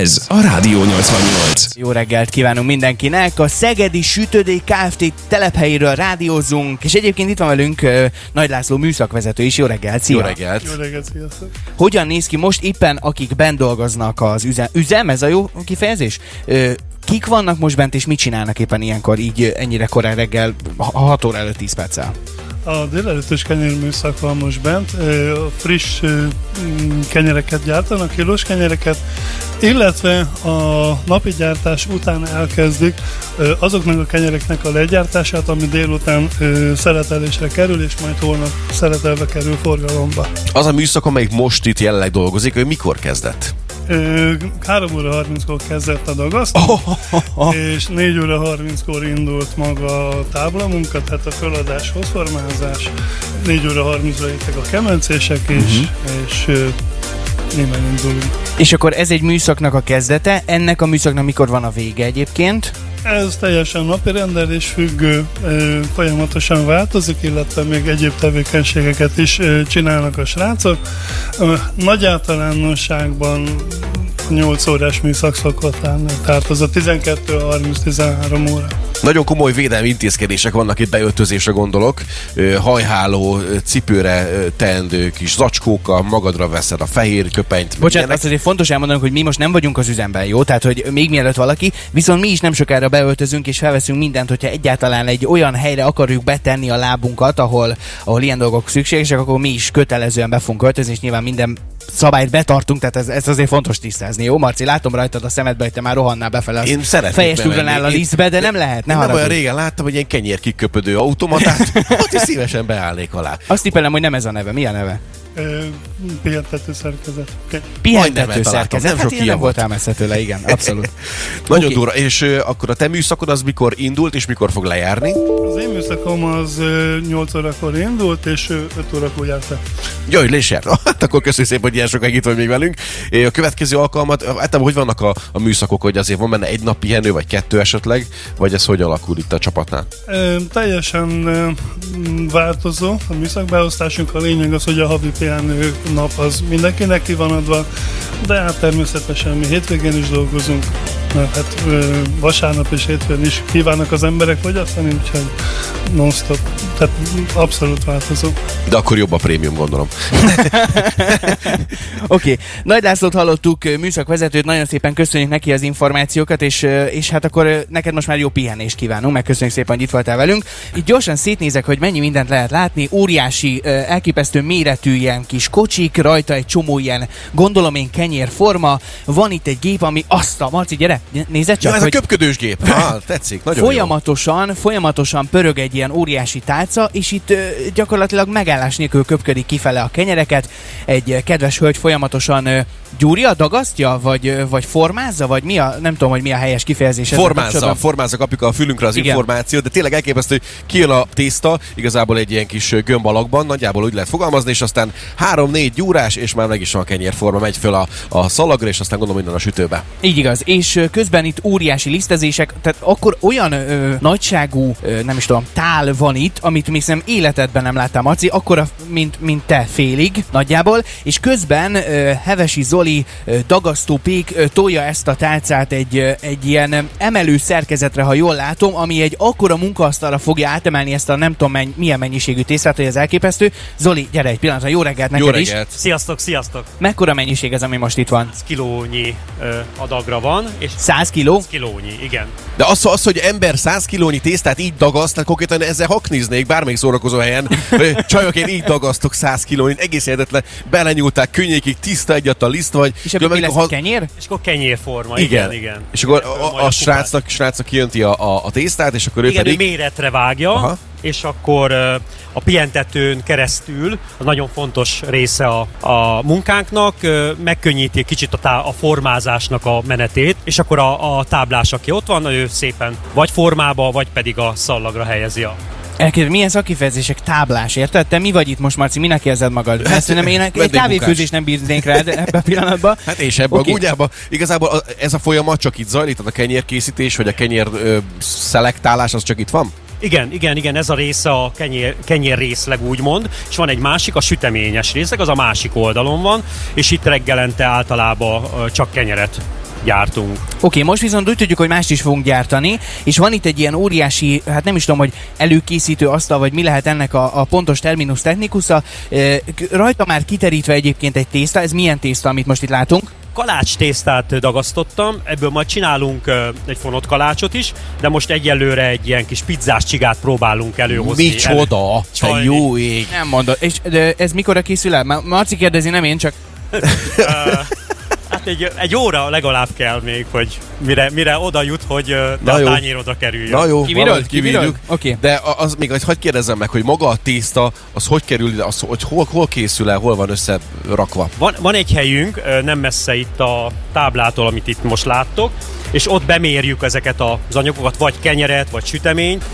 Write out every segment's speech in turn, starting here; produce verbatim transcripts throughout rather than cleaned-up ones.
Ez a Rádió nyolcvannyolc. Jó reggelt kívánunk mindenkinek. A Szegedi Sütödi Kft. Telephelyéről rádiózunk, és egyébként itt van velünk uh, Nagy László műszakvezető is. Jó reggelt, szia! Jó reggelt! Jó reggelt, sziasztok! Hogyan néz ki most éppen, akik bent dolgoznak az üzem? Üzem, ez a jó kifejezés? Uh, kik vannak most bent, és mit csinálnak éppen ilyenkor, így ennyire korán reggel, hat óra előtt tíz perccel? A délelőttös kenyérműszak van most bent, friss kenyereket gyártanak, kilós kenyereket, illetve a napi gyártás után elkezdik azoknak a kenyereknek a legyártását, ami délután szeretelésre kerül, és majd holnap szeretelve kerül forgalomba. Az a műszak, amelyik most itt jelenleg dolgozik, ő mikor kezdett? három óra harminckor kezdett a dagasztó, oh, oh, oh, oh. és négy óra harminckor indult maga a táblamunka, tehát a feladás, hozformázás, négy óra harmincra jöttek a kemencések is, uh-huh. és uh, nyilván indulunk. És akkor ez egy műszaknak a kezdete, ennek a műszaknak mikor van a vége egyébként? Ez teljesen napi rendelés függő, folyamatosan változik, illetve még egyéb tevékenységeket is csinálnak a srácok. Nagy általánosságban nyolc órás műszak szokott állni, tehát az a tizenkettő harminc tizenhárom óra. Nagyon komoly védelmi intézkedések vannak itt, beöltözésre gondolok, hajháló, cipőre teendő kis zacskókkal, magadra veszed a fehér köpenyt. Bocsánat, azt azért fontos elmondanunk, hogy mi most nem vagyunk az üzemben, jó? Tehát, hogy még mielőtt valaki, viszont mi is nem sokára beöltözünk és felveszünk mindent, hogyha egyáltalán egy olyan helyre akarjuk betenni a lábunkat, ahol, ahol ilyen dolgok szükségesek, akkor mi is kötelezően be fogunk öltözni, és nyilván minden szabályt betartunk, tehát ez, ez azért fontos tisztázni, jó? Marci, látom rajtad a szemedbe, hogy te már rohannál befele, én fejes ugran áll a lisztbe, de nem lehet. Ne nem olyan régen láttam, hogy ilyen kenyérkiköpödő automatát, ott is szívesen beállnék alá. Azt tippelem, hogy nem ez a neve. Mi a neve? Pihentető szerkezet. Pihentető szerkezet. Nem hát sok ilyen voltál messze tőle, igen, abszolút. Nagyon okay. Durva. És uh, akkor a te műszakod az mikor indult, és mikor fog lejárni? Az én műszakom az uh, nyolc órakor indult, és uh, öt órakor járt le. Jaj, lésjár. Hát akkor köszönjük szépen, hogy ilyen sokáig itt vagy még velünk. A következő alkalmat, hát hogy vannak a, a műszakok, hogy azért van benne egy nap pihenő, vagy kettő esetleg, vagy ez hogy alakul itt a csapatnál? Uh, teljesen uh, változó. A műszakbeosztásunk, a lényeg az, hogy a havi pihenő nap az mindenkinek ki van adva, de hát természetesen mi hétvégén is dolgozunk, mert hát vasárnap és hétfőn is kívánnak az emberek fogyasztani, úgyhogy non-stop, tehát abszolút változó. De akkor jobb a prémium, gondolom. Oké, okay. Nagy Lászlót hallottuk, műszakvezetőt, nagyon szépen köszönjük neki az információkat, és, és hát akkor neked most már jó pihenést kívánunk, megköszönjük szépen, hogy itt voltál velünk. Itt gyorsan szétnézek, hogy mennyi mindent lehet látni, óriási, elképesztő méretű ilyen kis kocsik, rajta egy csomó ilyen, gondolom én, kenyérforma, van itt egy gép, ami azt a, Marci, gyere, nézed csak, ja, ez hogy... a köpködős gép, ha, tetszik, nagyon folyamatosan, jó. Folyamatosan pörög egy ilyen óriási tálca, és itt ö, gyakorlatilag megállás nélkül köpködik kifele a kenyereket, egy ö, kedves hölgy folyamatosan ö, gyúrja, dagasztja, vagy, ö, vagy formázza, vagy mi a, nem tudom, hogy mi a helyes kifejezés. Formázza, formázza, kapjuk a fülünkre az igen. információt, de tényleg elképesztő, hogy kijön a tészta, igazából egy ilyen kis gömb alakban, nagyjából úgy lehet fogalmazni, és aztán három-négy gyúrás, és már meg is van a kenyérforma, megy föl a, a szalagra, és aztán gondolom minden a sütőbe. Így igaz, és közben itt óriási lisztezések, tehát akkor olyan ö, nagyságú, ö, nem is tudom, tál van itt, amit még szerintem életedben nem láttam, Marci, akkora, mint, mint te félig, nagyjából, és közben ö, Hevesi Zoli ö, dagasztópék ö, tolja ezt a tálcát egy, ö, egy ilyen emelő szerkezetre, ha jól látom, ami egy akkora munkaasztalra fogja átemelni ezt a nem tudom menny- milyen mennyiségű tésztát, hogy ez elképesztő. Zoli, gyere egy pillanatra, jó reggelt neked is. Jó reggelt. Is. Sziasztok, sziasztok. Mekkora mennyiség ez, ami most itt van? száz kilónyi ö, adagra van. És száz kiló? száz kilónyi, igen. De az, az, hogy ember száz kilónyi tésztát így dagaszt, konkrétan ezzel hakniznék bármelyik szórakozó helyen. Csajok, én így dagasztok száz kilónyi, egész érdetlen, belenyúlták könnyékig, tiszta egyet a liszt vagy. És akkor mi lesz, ha... kenyér? És akkor kenyérforma, igen, igen. igen. És akkor a, a, a srácnak, srácnak kijönti a, a, a tésztát, és akkor ő igen, pedig... Igen, méretre vágja. Aha. És akkor a pihentetőn keresztül, az nagyon fontos része a, a munkánknak, megkönnyíti kicsit a, tá- a formázásnak a menetét, és akkor a, a táblás, aki ott van, ő szépen vagy formába, vagy pedig a szallagra helyezi a... Elképzelni, milyen szakifejezések, táblás, érted? Te mi vagy itt most, Marci, minek érzed magad? Hát, hát, nem, én egy kávéfőzést nem bírnék rád ebben a pillanatban. Hát és ebben okay. a gúnyában. Igazából a, ez a folyamat csak itt zajlik, tehát a kenyérkészítés, vagy a kenyér ö, szelektálás, az csak itt van? Igen, igen, igen, ez a része a kenyér, kenyér részleg úgymond, és van egy másik, a süteményes részleg, az a másik oldalon van, és itt reggelente általában csak kenyeret gyártunk. Oké, okay, most viszont úgy tudjuk, hogy mást is fogunk gyártani, és van itt egy ilyen óriási, hát nem is tudom, hogy előkészítő asztal, vagy mi lehet ennek a, a pontos terminus technikusa. E, rajta már kiterítve egyébként egy tészta, ez milyen tészta, amit most itt látunk? Kalács tésztát dagasztottam, ebből majd csinálunk egy fonott kalácsot is, de most egyelőre egy ilyen kis pizzás csigát próbálunk előhozni. Micsoda! Elő... Jó ég! Nem mondod. És de ez mikorra készül el? Marci kérdezi, nem én, csak... Hát egy, egy óra legalább kell még, hogy mire, mire oda jut, hogy te a tányérodra kerüljön. Na jó, kivirod, kivirod. Okay. De az még, hogy kérdezem meg, hogy maga a tészta, az hogy kerül ide, az, hogy hol, hol készül el, hol van összerakva? Van, van egy helyünk, nem messze itt a táblától, amit itt most láttok, és ott bemérjük ezeket az anyagokat, vagy kenyeret, vagy süteményt.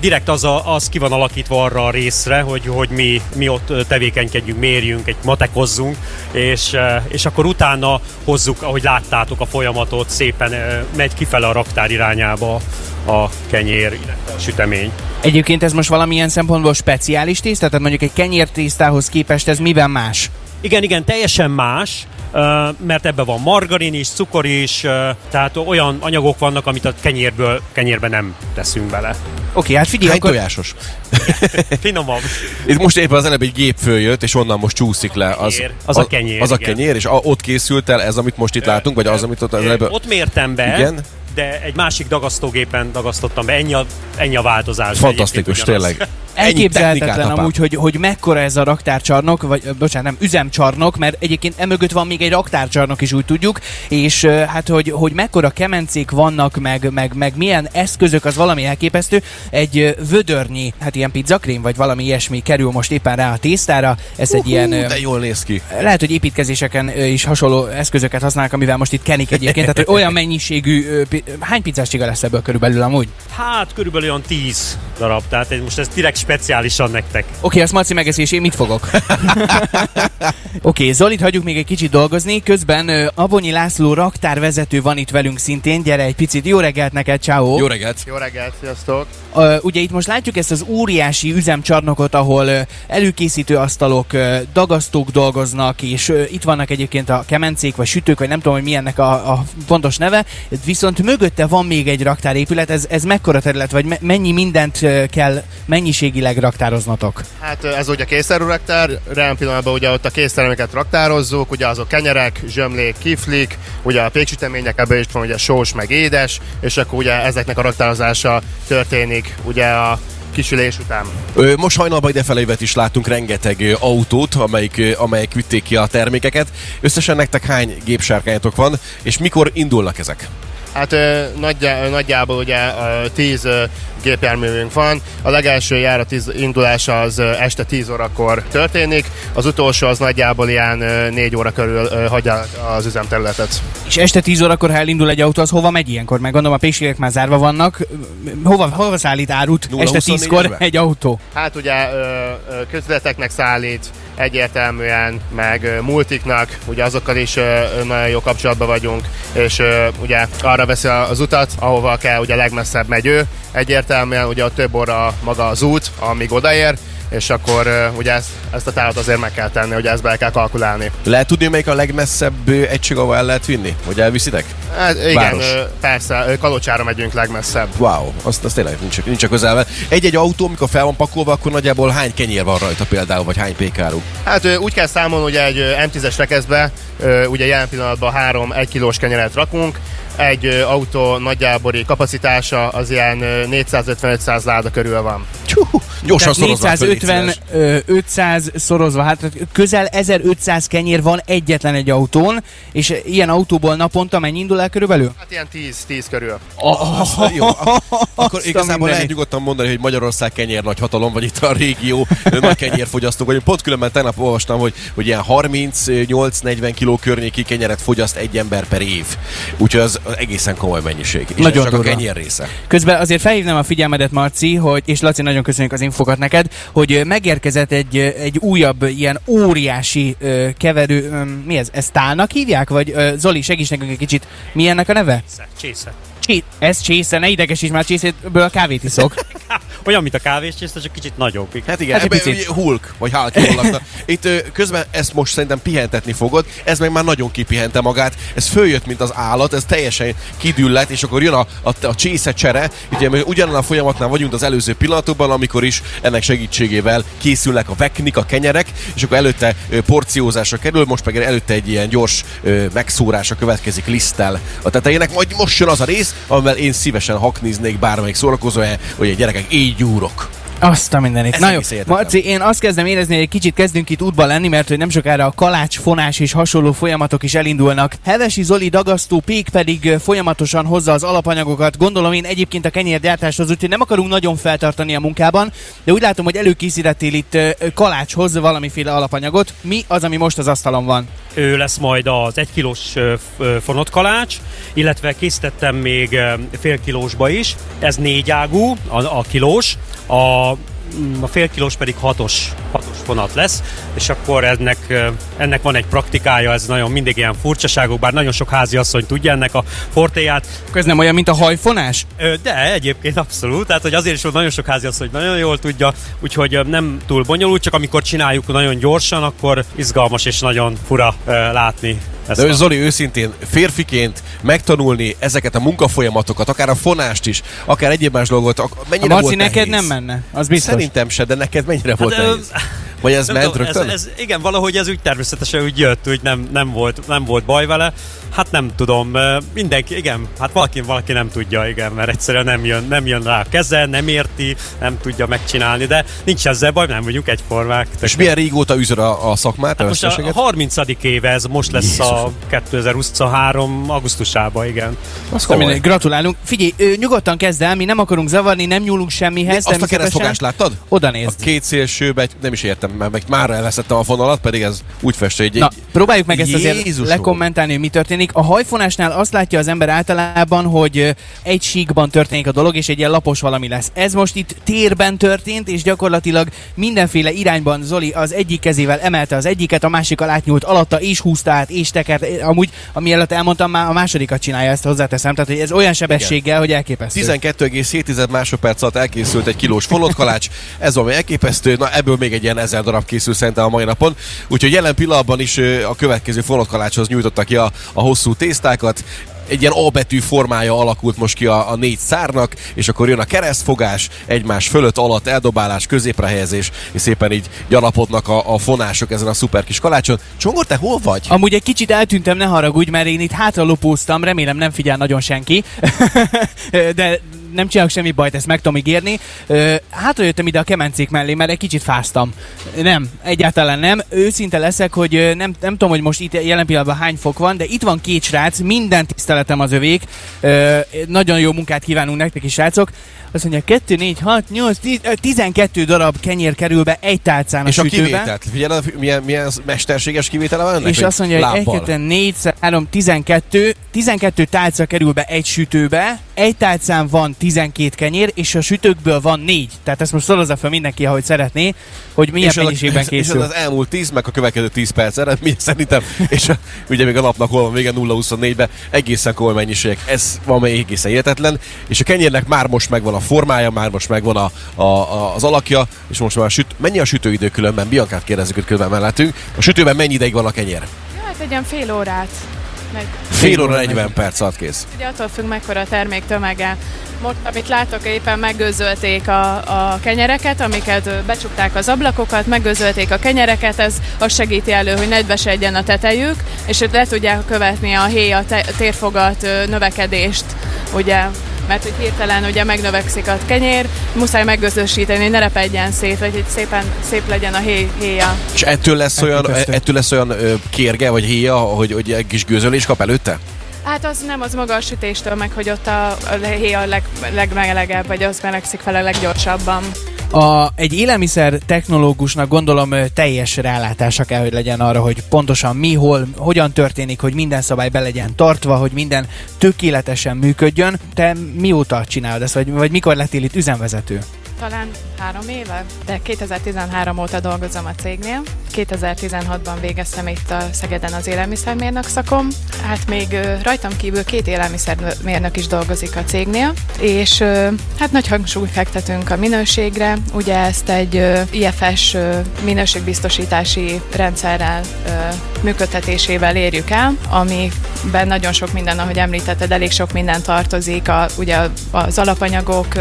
Direkt az, a, az ki van alakítva arra a részre, hogy, hogy mi, mi ott tevékenykedjünk, mérjünk, egy matekozzunk, és, és akkor utána hozzuk, ahogy láttátok a folyamatot, szépen megy kifele a raktár irányába a kenyér, a sütemény. Egyébként ez most valamilyen szempontból speciális tészta? Tehát mondjuk egy kenyértésztához képest ez miben más? Igen, igen, teljesen más. Uh, mert ebben van margarin is, cukor is, uh, tehát olyan anyagok vannak, amit a kenyérből, kenyérbe nem teszünk bele. Oké, okay, hát figyelj, akkor... tojásos? Finomabb. Itt most éppen az előbb egy gép följött, és onnan most csúszik le. Az, az a kenyér. Az a kenyér, és a, ott készült el ez, amit most itt látunk, vagy az, amit ott... Az előbb... Ott mértem be. Igen? De egy másik dagasztógépen dagasztottam be, ennyi a, ennyi a változás. Fantasztikus, tényleg. Elképzelhetetlen amúgy, hogy, hogy mekkora ez a raktárcsarnok, vagy bocsánat, nem, üzemcsarnok, mert egyébként emögött van még egy raktárcsarnok is, úgy tudjuk, és hát, hogy, hogy mekkora kemencék vannak, meg, meg, meg milyen eszközök, az valami elképesztő. Egy vödörnyi, hát ilyen pizzakrém, vagy valami ilyesmi kerül most éppen rá a tésztára. Ez Uhú, egy ilyen... De jól néz ki. Lehet, hogy építkezéseken is hasonló eszközöket használnak, amivel most itt kenik egyébként, tehát olyan mennyiségű... Hány pizzás csiga lesz ebből körülbelül amúgy? Hát körülbelül olyan tíz darab, tehát most ez direkt speciálisan nektek. Oké, okay, azt Marci megeszi, és én mit fogok? Oké, okay, Zolit hagyjuk még egy kicsit dolgozni, közben Abonyi László raktárvezető van itt velünk szintén, gyere egy picit, jó reggelt neked, ciao. Jó reggelt! Jó reggelt, sziasztok! Uh, ugye itt most látjuk ezt az óriási üzemcsarnokot, ahol uh, előkészítő asztalok, uh, dagasztók dolgoznak, és uh, itt vannak egyébként a kemencék, vagy sütők, vagy nem tudom, hogy milyennek a, a pontos neve, viszont mögötte van még egy raktárépület, ez, ez mekkora terület, vagy me- mennyi mindent uh, kell mennyiségileg raktároznatok? Hát ez ugye készerű raktár, rám pillanatban ugye ott a készterméket raktározzuk, ugye azok kenyerek, zsömlék, kiflik, ugye a péksütemények, ebből is van ugye sós meg édes, és akkor ugye ezeknek a raktározása történik ugye a kisülés után. Most hajnalban idefelévet is látunk rengeteg autót, amelyik, amelyek vitték ki a termékeket. Összesen nektek hány gépsárkányatok van, és mikor indulnak ezek? Hát nagyjá, nagyjából ugye tíz gépjárművünk van. A legelső járat indulása az este tíz órakor történik, az utolsó az nagyjából ilyen négy óra körül hagyja az üzemterületet. És este tíz órakor, ha elindul egy autó, az hova megy ilyenkor? Meg gondolom, a pékségek már zárva vannak. Hova, hova szállít árut este tízkor egy autó? Hát ugye közületeknek szállít, egyértelműen, meg multiknak, ugye azokkal is nagyon jó kapcsolatban vagyunk, és ugye arra veszi az utat, ahova kell, ugye legmesszebb megy ő, egyértelműen ugye a több óra maga az út, amíg odaér, és akkor ugye ezt, ezt a tárat azért meg kell tenni, hogy ezt be kell kalkulálni. Lehet tudni, melyik a legmesszebb egység, ahol el lehet vinni? Hogy elviszitek? Hát, igen, város. Persze, Kalocsára megyünk legmesszebb. Wow, azt, azt tényleg nincs, nincs a közelben. Egy-egy autó, mikor fel van pakolva, akkor nagyjából hány kenyér van rajta például, vagy hány pékáru? Hát úgy kell számolni, hogy egy em tízes rekeszbe, ugye jelen pillanatban három egy kilós kenyeret rakunk, egy autó nagyjábori kapacitása az ilyen négyszázötven-ötszáz láda körül van. Csú, gyorsan szorozva. négyszázötven-ötszáz szorozva, hát közel ezerötszáz kenyér van egyetlen egy autón, és ilyen autóból naponta mennyi indul el körülbelül? Hát ilyen tíz-tíz körül. Akkor igazából lehet nyugodtan mondani, hogy Magyarország kenyér nagy hatalom, vagy itt a régió nagy kenyérfogyasztók, vagy pont különben tegnap olvastam, hogy ilyen harmincnyolc-negyven kiló környéki kenyeret fogyaszt egy ember per év. Úgyhogy az egészen komoly mennyiség. És nagyon csak a kenyér része. Közben azért felhívnám a figyelmedet, Marci, hogy, és Laci, nagyon köszönjük az infokat neked, hogy megérkezett egy, egy újabb ilyen óriási ö, keverő, ö, mi ez? Ezt tálnak hívják? Vagy ö, Zoli, segíts nekünk egy kicsit. Mi ennek a neve? Csésze. Csésze. Ez csésze, ne idegesíts már, csészéből a kávét iszok. Olyan, mint a kávéscsészta, csak kicsit nagyobb. Hát igen, hát ebben picit. Hulk, vagy Hulk jól. Itt közben ezt most szerintem pihentetni fogod, ez meg már nagyon kipihente magát, ez följött, mint az állat, ez teljesen kidüllett, és akkor jön a, a, a csészecsere. Ugye ugyanannál a folyamatnál vagyunk az előző pillanatokban, amikor is ennek segítségével készülnek a veknik, a kenyerek, és akkor előtte porciózásra kerül, most meg előtte egy ilyen gyors megszórása következik liszttel a tetejének. Majd most jön az a rész, amivel én szívesen hakniznék bármelyik szórakozóját, hogy a gyerekek így gyúrok. Azt a mindenit. Na jó, Marci, én azt kezdem érezni, hogy egy kicsit kezdünk itt útba lenni, mert hogy nem sokára a kalácsfonás és hasonló folyamatok is elindulnak. Hevesi Zoli dagasztó pék pedig folyamatosan hozza az alapanyagokat. Gondolom én egyébként a kenyérgyártáshoz, úgyhogy nem akarunk nagyon feltartani a munkában, de úgy látom, hogy előkészítettél itt kalácshoz valamiféle alapanyagot. Mi az, ami most az asztalon van? Ő lesz majd az egy kilós fonott kalács, illetve készítettem még fél kilósba is. Ez négy ágú, a, a kilós. A A fél kilós pedig hatos, hatos vonat lesz, és akkor ennek, ennek van egy praktikája, ez nagyon mindig ilyen furcsaságok, bár nagyon sok háziasszony tudja ennek a fortéját. Ez nem olyan, mint a hajfonás? De egyébként abszolút, tehát hogy azért is nagyon sok háziasszony nagyon jól tudja, úgyhogy nem túl bonyolult, csak amikor csináljuk nagyon gyorsan, akkor izgalmas és nagyon fura látni. De Zoli, őszintén férfiként megtanulni ezeket a munkafolyamatokat, akár a fonást is, akár egyéb más dolgot, mennyire a volt nehéz? Neked nem menne, az biztos. Szerintem se, de neked mennyire hát volt nehéz? Vagy ez ment rögtön? Ez, ez, igen, valahogy ez úgy természetesen úgy jött, úgy nem, nem, volt, nem volt baj vele. Hát nem tudom, mindenki, igen, hát valaki, valaki nem tudja, igen, mert egyszerűen nem jön, nem jön rá a keze, nem érti, nem tudja megcsinálni, de nincs ezzel baj, nem vagyunk egyformák. És tök. Milyen régóta üzöd a, a szakmát? Hát most a harmincadik éve, ez most lesz Jézus. A kétezer-huszonhárom augusztusában, igen. Minden, gratulálunk. Figyelj, nyugodtan kezd el, mi nem akarunk zavarni, nem nyúlunk semmihez. Azt a keresztfogást láttad? Oda nézd. A két szélsőbe, nem is értem, mert már elveszettem a fonalat, pedig ez úgy fest, hogy na, próbáljuk meg Jézusom. Ezt azért lekommentálni, hogy mi történik. A hajfonásnál azt látja az ember általában, hogy egy síkban történik a dolog, és egy ilyen lapos valami lesz. Ez most itt térben történt, és gyakorlatilag mindenféle irányban Zoli az egyik kezével emelte az egyiket, a másikkal átnyúlt alatta, és húzta át, és tekert. Amúgy, ami előtt elmondtam, már a másodikat csinálja, ezt hozzáteszem. Tehát, hogy ez olyan sebességgel, igen, hogy elképesztő. tizenkettő egész hét másodperc alatt elkészült egy kilós fonott kalács. Ez valami elképesztő. Na, ebből még egy ilyen ezer darab készül szerintem a mai napon. Úgyhogy jelen pillanatban is a következő fonott kalácshoz nyújtottak ki a, a hosszú tésztákat, egy ilyen A betű formája alakult most ki a, a négy szárnak, és akkor jön a keresztfogás, egymás fölött, alatt, eldobálás, középre helyezés, és szépen így gyarapodnak a, a fonások ezen a szuper kis kalácson. Csongor, te hol vagy? Amúgy egy kicsit eltűntem, ne haragudj, mert én itt hátra lopóztam, remélem nem figyel nagyon senki, de nem csinálok semmi bajt, ezt meg tudom ígérni. Hátra jöttem ide a kemencék mellé, mert egy kicsit fáztam. Nem, egyáltalán nem. Őszinte leszek, hogy nem, nem tudom, hogy most itt jelen pillanatban hány fok van, de itt van két srác, minden tiszteletem az övék. Ö, nagyon jó munkát kívánunk nektek is, srácok. Azt mondja, kettő, négy, hat, nyolc, tíz, tizenkettő darab kenyér kerül be egy tálcán a és sütőben. És a kivételt, figyelj, milyen, milyen mesterséges kivétele van ennek? És azt mondja, hogy egy, kettő, négy, három, tizenkettő, tizenkettő tálca kerül be egy sütőbe, egy tálcán van tizenkét kenyér, és a sütőkből van négy. Tehát ezt most szorozza fel mindenki, ahogy szeretné, hogy milyen és mennyiségben az, készül. És az elmúlt tíz, meg a következő tíz perc erre, mi szerintem, és a, ugye még a napnak hol van vége, nulla huszonnégyben, egészen komoly mennyiségek. Ez valamely egészen életetlen, és a kenyérnek már most megvan a formája, már most megvan a, a, a, az alakja, és most már süt, mennyi a sütőidő különben? Biancát kérdezzük, hogy közben mellettünk. A sütőben mennyi ideig van a kenyér? Hát egy ilyen fél órát. Meg. Fél óra negyven perc alatt kész. Ugye attól függ, mekkora a termék tömege. Most, amit látok, éppen megőzölték a, a kenyereket, amiket becsukták az ablakokat, megőzölték a kenyereket, ez azt segíti elő, hogy ne egybesedjen a tetejük, és le tudják követni a héj, a te- térfogat növekedést, ugye, mert hogy hirtelen ugye megnövekszik a kenyér, muszáj megözösíteni, hogy ne repedjen szét, vagy hogy szépen szép legyen a héj, héja. És ettől lesz olyan, ettől lesz olyan ö, kérge, vagy héja, hogy, hogy egy kis gőzölés kap előtte? Hát az nem, az maga a sütéstől, meg hogy ott a, a héja a leg, legmelegebb, vagy az melegszik fel a leggyorsabban. A, egy élelmiszer technológusnak gondolom teljes rálátása kell, hogy legyen arra, hogy pontosan mi, hol, hogyan történik, hogy minden szabály be legyen tartva, hogy minden tökéletesen működjön. Te mióta csinálod ezt, vagy, vagy mikor lettél itt üzemvezető? Talán három éve, de kétezer-tizenhárom óta dolgozom a cégnél. kétezer-tizenhatban végeztem itt a Szegeden az élelmiszermérnök szakom. Hát még rajtam kívül két élelmiszermérnök is dolgozik a cégnél, és hát nagy hangsúlyt fektetünk a minőségre. Ugye ezt egy I F S minőségbiztosítási rendszerrel működtetésével érjük el, amiben nagyon sok minden, ahogy említetted, elég sok minden tartozik, a, ugye az alapanyagok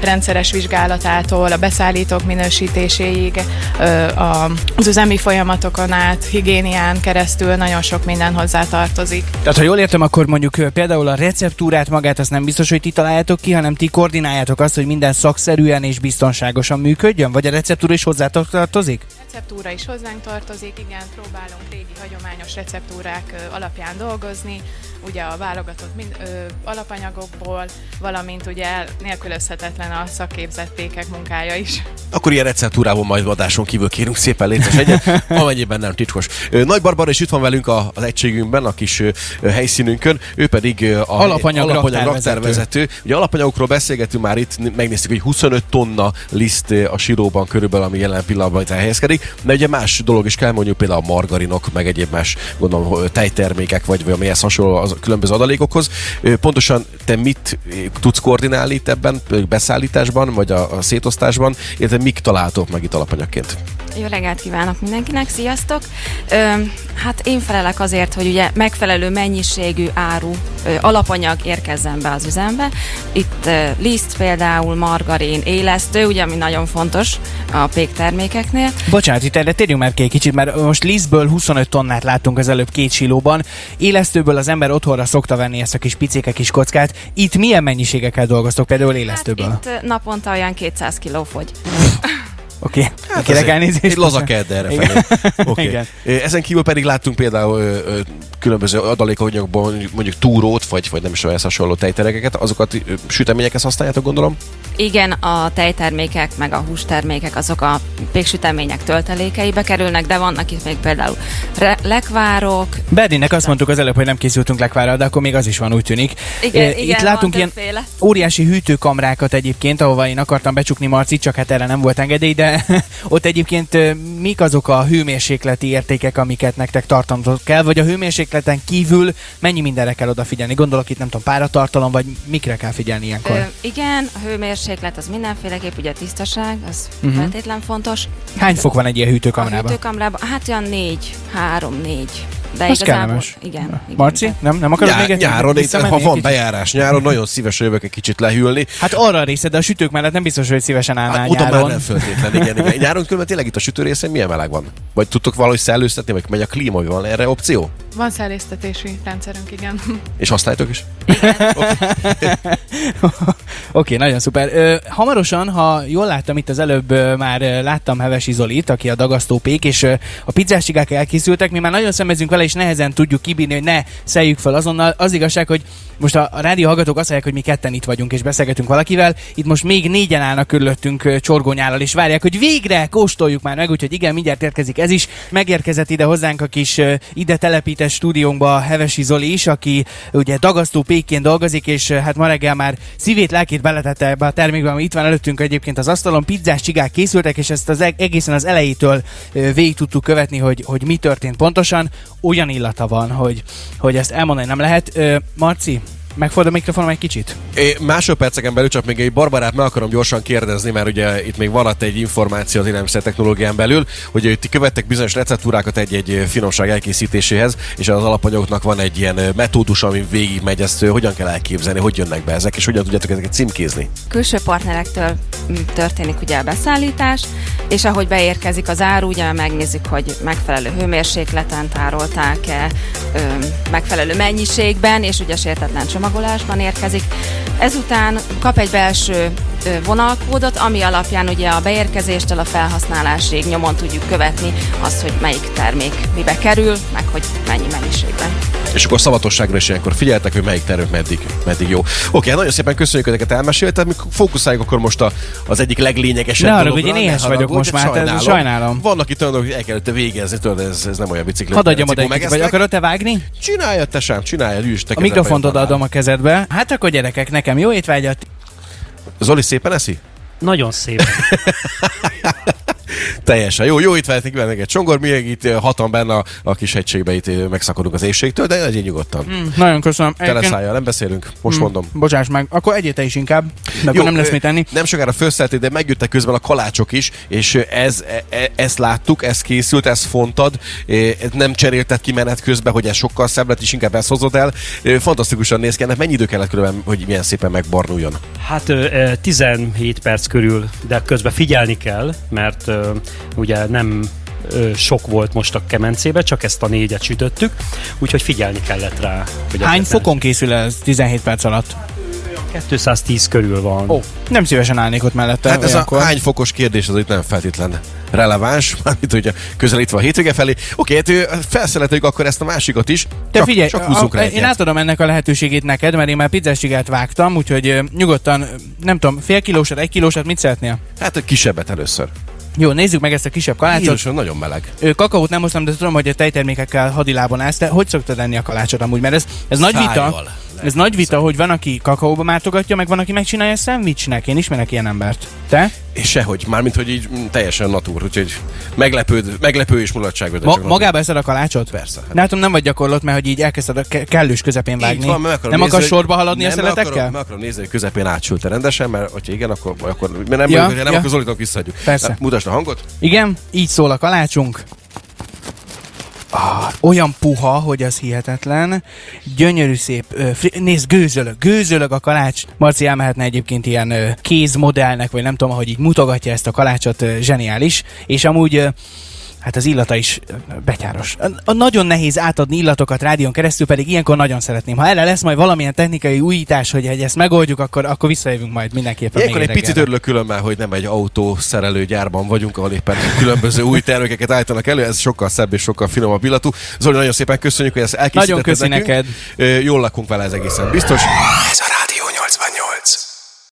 rendszeres vizsgálatától, a beszállítók minősítéséig, az üzemi folyamatokon át, higiénián keresztül nagyon sok minden hozzátartozik. Tehát ha jól értem, akkor mondjuk például a receptúrát magát azt nem biztos, hogy ti találjátok ki, hanem ti koordináljátok azt, hogy minden szakszerűen és biztonságosan működjön? Vagy a receptúra is hozzátartozik? A receptúra is hozzánk tartozik, igen, próbálunk régi hagyományos receptúrák alapján dolgozni, ugye a válogatott mind, ö, alapanyagokból, valamint ugye nélkülözhetetlen a szakképzett pékek munkája is. Akkor ilyen receptúrában majd adáson kívül kérünk szépen létes egyet, amennyiben nem titkos. Nagy Barbara is itt van velünk az egységünkben, a kis helyszínünkön, ő pedig a alapanyag, alapanyag raktervezető. Ugye alapanyagokról beszélgetünk már itt, megnéztük, hogy huszonöt tonna liszt a síróban körülbelül, ami jelen pillanatban itt elhelyezkedik. De ugye más dolog is kell, mondjuk például a margarinok, meg egyéb más, gondolom, tejtermékek, vagy valamihez hasonló a különböző adalékokhoz. Pontosan te mit tudsz koordinálni itt ebben, beszállításban, vagy a, a szétosztásban, illetve mik találtok meg itt alapanyagként? Jó reggelt kívánok mindenkinek, sziasztok! Ö, hát én felelek azért, hogy ugye megfelelő mennyiségű áru ö, alapanyag érkezzen be az üzembe. Itt ö, liszt például, margarin, élesztő, ugye ami nagyon fontos a péktermékeknél. Bocsánat, itt erre térjünk már ki egy kicsit, mert most lisztből huszonöt tonnát láttunk az előbb két silóban, élesztőből az ember otthonra szokta venni ezt a kis picéke kis kockát. Itt milyen mennyiségekkel dolgoztok például élesztőből? Hát itt naponta olyan kétszáz kiló fogy. Oké, okay. Hát kérek elnézést. Egy laza kedd erre felé. Okay. Ezen kívül pedig láttunk például ö, ö, különböző adalékanyagokban mondjuk túrót, vagy, vagy nem is olyan hasonló tejterekeket, azokat ö, süteményekhez használjátok, gondolom? Igen, a tejtermékek meg a hústermékek azok a péksütemények töltelékeibe kerülnek, de vannak itt még például re- lekvárok. Berdinek azt mondtuk az előbb, hogy nem készültünk lekvárral, de akkor még az is van, úgy tűnik. Igen, é, igen, itt látunk ilyen többféle óriási hűtőkamrákat egyébként, ahova én akartam becsukni Marcit, csak hát erre nem volt engedély, de ott egyébként mik azok a hőmérsékleti értékek, amiket nektek tartanatok kell, vagy a hőmérsékleten kívül mennyi mindenre kell odafigyelni? Gondolok itt, nem tudom, páratartalom, vagy mikre kell figyelni ilyenkor? Ö, igen, a hőmérséklet az mindenféleképp, ugye a tisztaság, az uh-huh. feltétlen fontos. Hány fok van egy ilyen hűtőkamrában? A hűtőkamrában? Hát olyan négy, három, négy. De az kellemes. Igen, igen. Marci, igen. nem, nem akarod Nyá- még egy nyáron, itt, ha van kicsit? Bejárás nyáron, nagyon szívesen jövök egy kicsit lehűlni. Hát arra a része, de a sütők mellett nem biztos, hogy szívesen állnál hát, nyáron. Oda már nem feltétlen, igen, igen. Nyáron különben tényleg itt a sütő részén milyen meleg van? Vagy tudtok valahogy szellőztetni, vagy megy a klíma, vagy van erre opció? Van szellőztetési rendszerünk, igen. És használjátok is? Igen. Oké, okay, nagyon szuper. Ö, hamarosan, ha jól láttam itt az előbb, ö, már láttam Hevesi Zolit, aki a dagasztópék, és ö, a pizzás csigák elkészültek, mi már nagyon szemezünk vele, és nehezen tudjuk kibírni, hogy ne szeljük fel azonnal. Az igazság, hogy most a rádió hallgatók azt hallják, hogy mi ketten itt vagyunk, és beszélgetünk valakivel. Itt most még négyen állnak körülöttünk csorgonyállal, és várják, hogy végre kóstoljuk már meg, úgyhogy igen, mindjárt érkezik ez is. Megérkezett ide hozzánk a kis ide telepített stúdiónkba Hevesi Zoli is, aki ugye dagasztó pékként dolgozik, és hát ma reggel már szívét, lelkét beletette ebbe a termékbe, ami itt van előttünk egyébként az asztalon. Pizzás csigák készültek, és ezt az egészen az elejétől végig tudtuk követni, hogy, hogy mi történt pontosan. Olyan illata van, hogy, hogy ezt elmondani nem lehet. Marci, megfordul a mikrofonom egy kicsit? É, másodperceken belül csak még egy Barbarát meg akarom gyorsan kérdezni, mert ugye itt még van egy információ az élelmiszer technológián belül, hogy ti követtek bizonyos receptúrákat egy-egy finomság elkészítéséhez, és az alapanyagoknak van egy ilyen metódus, ami végigmegy, ezt hogyan kell elképzelni, hogy jönnek be ezek, és hogyan tudjátok ezeket címkézni? Külső partnerektől történik ugye a beszállítás, és ahogy beérkezik az áru, ugye megnézzük, hogy megfelelő hőmérsékleten tárolták-e, megfelelő mennyiségben, és ugye sértetlen csomagolásban érkezik. Ezután kap egy belső vonalkódot, ami alapján ugye a beérkezéstől a felhasználásig nyomon tudjuk követni azt, hogy melyik termék mibe kerül, meg hogy mennyi mennyiségben. És akkor szavatosságra is ilyenkor figyeltek, hogy melyik termék meddig, meddig jó. Oké, nagyon szépen köszönjük, hogy ezeket elmeséltem, mi fókuszáljuk akkor most a, az egyik leglényegesebb dologra. Ne arra, hogy én éhes vagyok most már, sajnálom. sajnálom. Vannak itt olyan, hogy el kellett végezni, tudod, ez, ez nem olyan bicikli. Hadd adjam oda egy kicsit, vagy akarod te vágni? Csináljad te sem, csináljad, üsd te. A mikrofont odaadom a kezedbe. Hát akkor gyerekek, nekem jó étvágyat. Zoli szépen eszi? Nagyon szép. Teljesen jó, jó, itt vehetnék benne egy csongor, mi itt hatan benne a, a kis hegységbe itt megszakadunk az éjségtől, de legyél nyugodtan. Mm, nagyon köszönöm. Teleszállja, nem beszélünk, most mm, mondom. Bocsáss meg, akkor egyéte is inkább, de akkor nem lesz mit enni. Nem sokára felszelték, de megjöttek közben a kalácsok is, és ez, e, ezt láttuk, ez készült, ez fontad, nem cserélted ki menet közben, hogy ez sokkal szebb lett, és inkább ezt hozod el. Fantasztikusan néz ki, ennek mennyi idő kellett körülbelül, hogy milyen szépen megbarnuljon? Hát tizenhét perc körül, de közben figyelni kell, mert ugye nem sok volt most a kemencébe, csak ezt a négyet sütöttük, úgyhogy figyelni kellett rá. Hogy hány fokon készül ez tizenhét perc alatt? kétszáztíz körül van. Oh, nem szívesen állnék ott mellette. Hát ez olyankor. A hány fokos kérdés az itt nem feltétlen releváns, mármint ugye közelítve a hétvége felé. Oké, hát felszeleteljük akkor ezt a másikat is. Te csak, figyelj, csak húzzuk a, rá. Én átadom ennek a lehetőségét neked, mert én már pizzástigát vágtam, úgyhogy nyugodtan, nem tudom, fél kilósat, egy kilósat, mit szeretnél? Hát a kisebbet először. Jó, nézzük meg ezt a kisebb kalácsot. Jézusom, nagyon meleg. Ő, kakaót nem hoztam, de tudom, hogy a tejtermékekkel hadilábon állsz. Te hogy szoktad enni a kalácsot amúgy? Mert ez, ez nagy vita, ez nagy vita, hogy van, aki kakaóba mártogatja, meg van, aki megcsinálja szendvicsnek. Én ismerek ilyen embert. Te? És sehogy, mármint, hogy így teljesen natúr, úgyhogy meglepőd, meglepő és mulatságod. Ma, magába eszed a kalácsot? Persze. Hát. Látom, nem vagy gyakorlott, mert hogy így elkezdted a ke- kellős közepén vágni. Van, nem nézni, akarsz sorba haladni a szeletekkel? Nem akarom nézni, hogy közepén átsült rendesen, mert hogyha igen, akkor, akkor nem, ja, nem ja. Akkor Zolitnak visszaadjuk. Persze. Mutasd a hangot. Igen, így szól a kalácsunk. Ah, olyan puha, hogy az hihetetlen. Gyönyörű szép. Ö, fri- nézd, gőzölög. Gőzölög a kalács. Marci elmehetne egyébként ilyen ö, kézmodellnek, vagy nem tudom, ahogy így mutogatja ezt a kalácsot. Ö, zseniális. És amúgy... Ö, hát az illata is betyáros. A nagyon nehéz átadni illatokat rádión keresztül, pedig ilyenkor nagyon szeretném. Ha erre lesz majd valamilyen technikai újítás, hogy ezt megoldjuk, akkor, akkor visszajövünk majd mindenképpen. Ilyenkor egy reggelre. Picit örülök különben, hogy nem egy autószerelő gyárban vagyunk, ahol éppen különböző új termékeket állítanak elő. Ez sokkal szebb és sokkal finomabb illatú. Zoli, nagyon szépen köszönjük, hogy ezt elkészítetted nekünk. Nagyon köszi neked. Jól lakunk vele, ez egészen biztos. Ez a Rádió nyolcvannyolc.